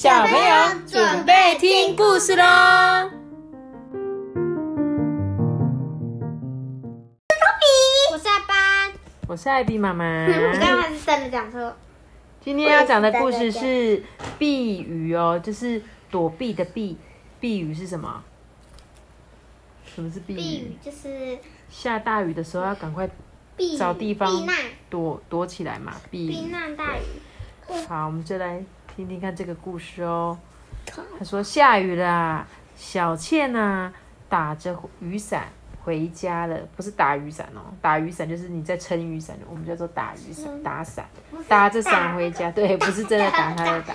小朋友准备听故事咯。我是阿班，我是艾比妈妈。你刚刚是真的讲错。今天要讲的故事是避雨哦，就是躲避的避。避雨是什么？什么是避雨？避雨就是下大雨的时候要赶快找地方躲起来嘛。避难大雨。好，我们就来听听看这个故事哦。他说下雨啦，小倩啊打着雨伞回家了，不是打雨伞哦，打雨伞就是你在撑雨伞，我们叫做打雨伞，打伞，打着伞回家，对，不是真的打他的打。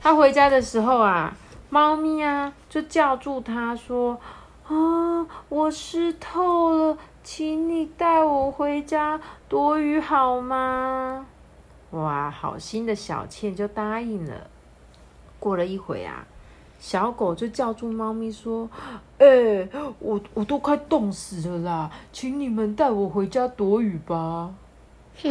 他回家的时候啊，猫咪啊就叫住他说啊，我湿透了，请你带我回家躲雨好吗？哇，好心的小倩就答应了。过了一会啊，小狗就叫住猫咪说：“欸，我都快冻死了啦，请你们带我回家躲雨吧。”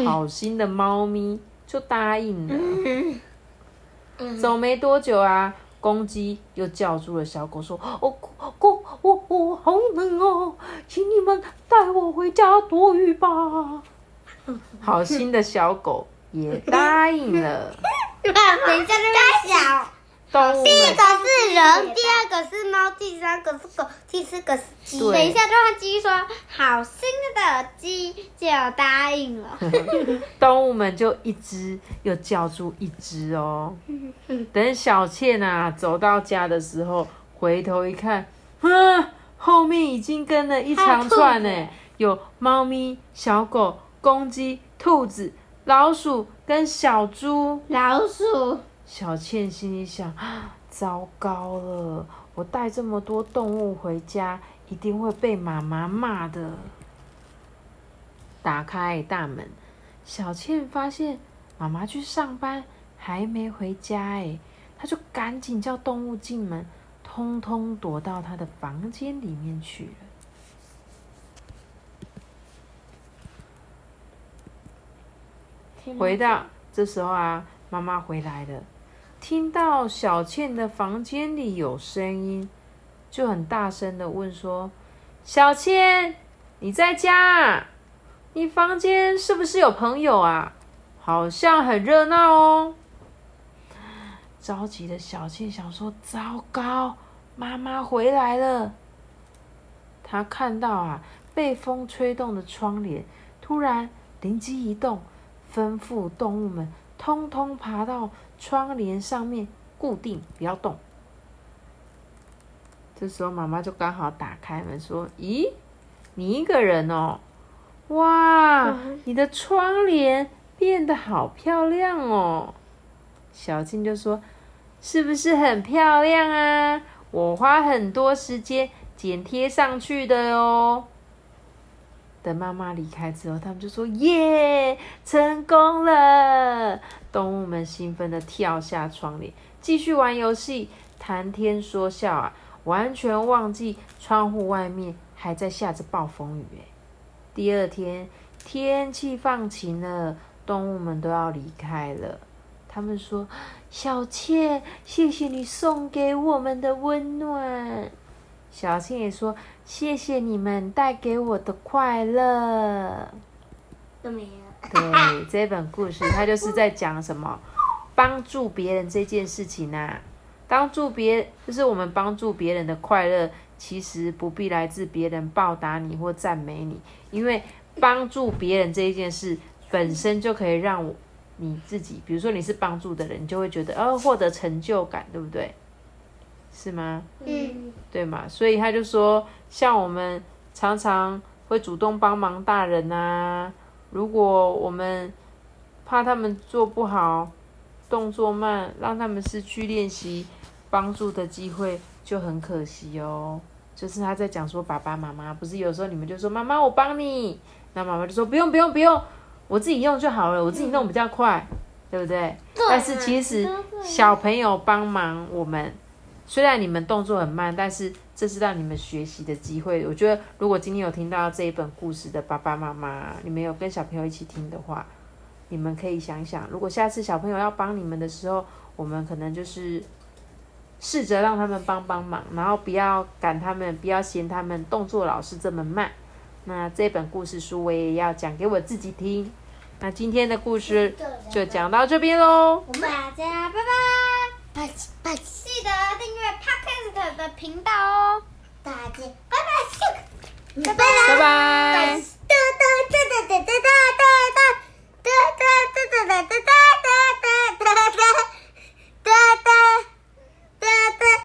好心的猫咪就答应了。走没多久啊，公鸡又叫住了小狗说：“我好冷哦，请你们带我回家躲雨吧。”好心的小狗也答应了。等一下，那边小，第一个是人，第二个是猫，第三个是狗，第四个是鸡。等一下，就让鸡说，好心的鸡就答应了。动物们就一只又叫住一只哦。等小倩啊走到家的时候，回头一看，后面已经跟了一长串呢，有猫咪、小狗、公鸡、兔子、老鼠跟小猪。老鼠，小倩心里想，糟糕了，我带这么多动物回家一定会被妈妈骂的。打开大门，小倩发现妈妈去上班还没回家耶，她就赶紧叫动物进门，通通躲到她的房间里面去了。回到这时候啊，妈妈回来了，听到小倩的房间里有声音，就很大声的问说：“小倩，你在家？你房间是不是有朋友啊？好像很热闹哦。”着急的小倩想说：“糟糕，妈妈回来了。”她看到啊，被风吹动的窗帘，突然灵机一动。吩咐动物们通通爬到窗帘上面固定，不要动。这时候妈妈就刚好打开门说：“咦，你一个人哦？哇，你的窗帘变得好漂亮哦。”小静就说：“是不是很漂亮啊？我花很多时间剪贴上去的哦。”等妈妈离开之后，他们就说：“耶，成功了！”动物们兴奋地跳下窗帘，继续玩游戏，谈天说笑啊，完全忘记窗户外面还在下着暴风雨。第二天，天气放晴了，动物们都要离开了。他们说：“小倩，谢谢你送给我们的温暖。”小倩也说：“谢谢你们带给我的快乐。”都没了。对，这本故事它就是在讲什么？帮助别人这件事情啊，就是我们帮助别人的快乐，其实不必来自别人报答你或赞美你，因为帮助别人这一件事本身就可以让你自己，比如说你是帮助的人，你就会觉得获得成就感，对不对？是吗？对嘛，所以他就说，像我们常常会主动帮忙大人啊，如果我们怕他们做不好，动作慢，让他们失去练习帮助的机会，就很可惜哦。就是他在讲说，爸爸妈妈不是有时候你们就说：“妈妈，我帮你。”那妈妈就说：“不用，我自己用就好了，我自己弄比较快，对不对？”但是其实小朋友帮忙我们。虽然你们动作很慢，但是这是让你们学习的机会。我觉得如果今天有听到这一本故事的爸爸妈妈，你们有跟小朋友一起听的话，你们可以想一想，如果下次小朋友要帮你们的时候，我们可能就是试着让他们帮忙，然后不要赶他们，不要嫌他们动作老是这么慢。那这本故事书我也要讲给我自己听。那今天的故事就讲到这边喽，大家拜拜！记得订阅 Podcast 的频道哦，大家拜拜，拜拜！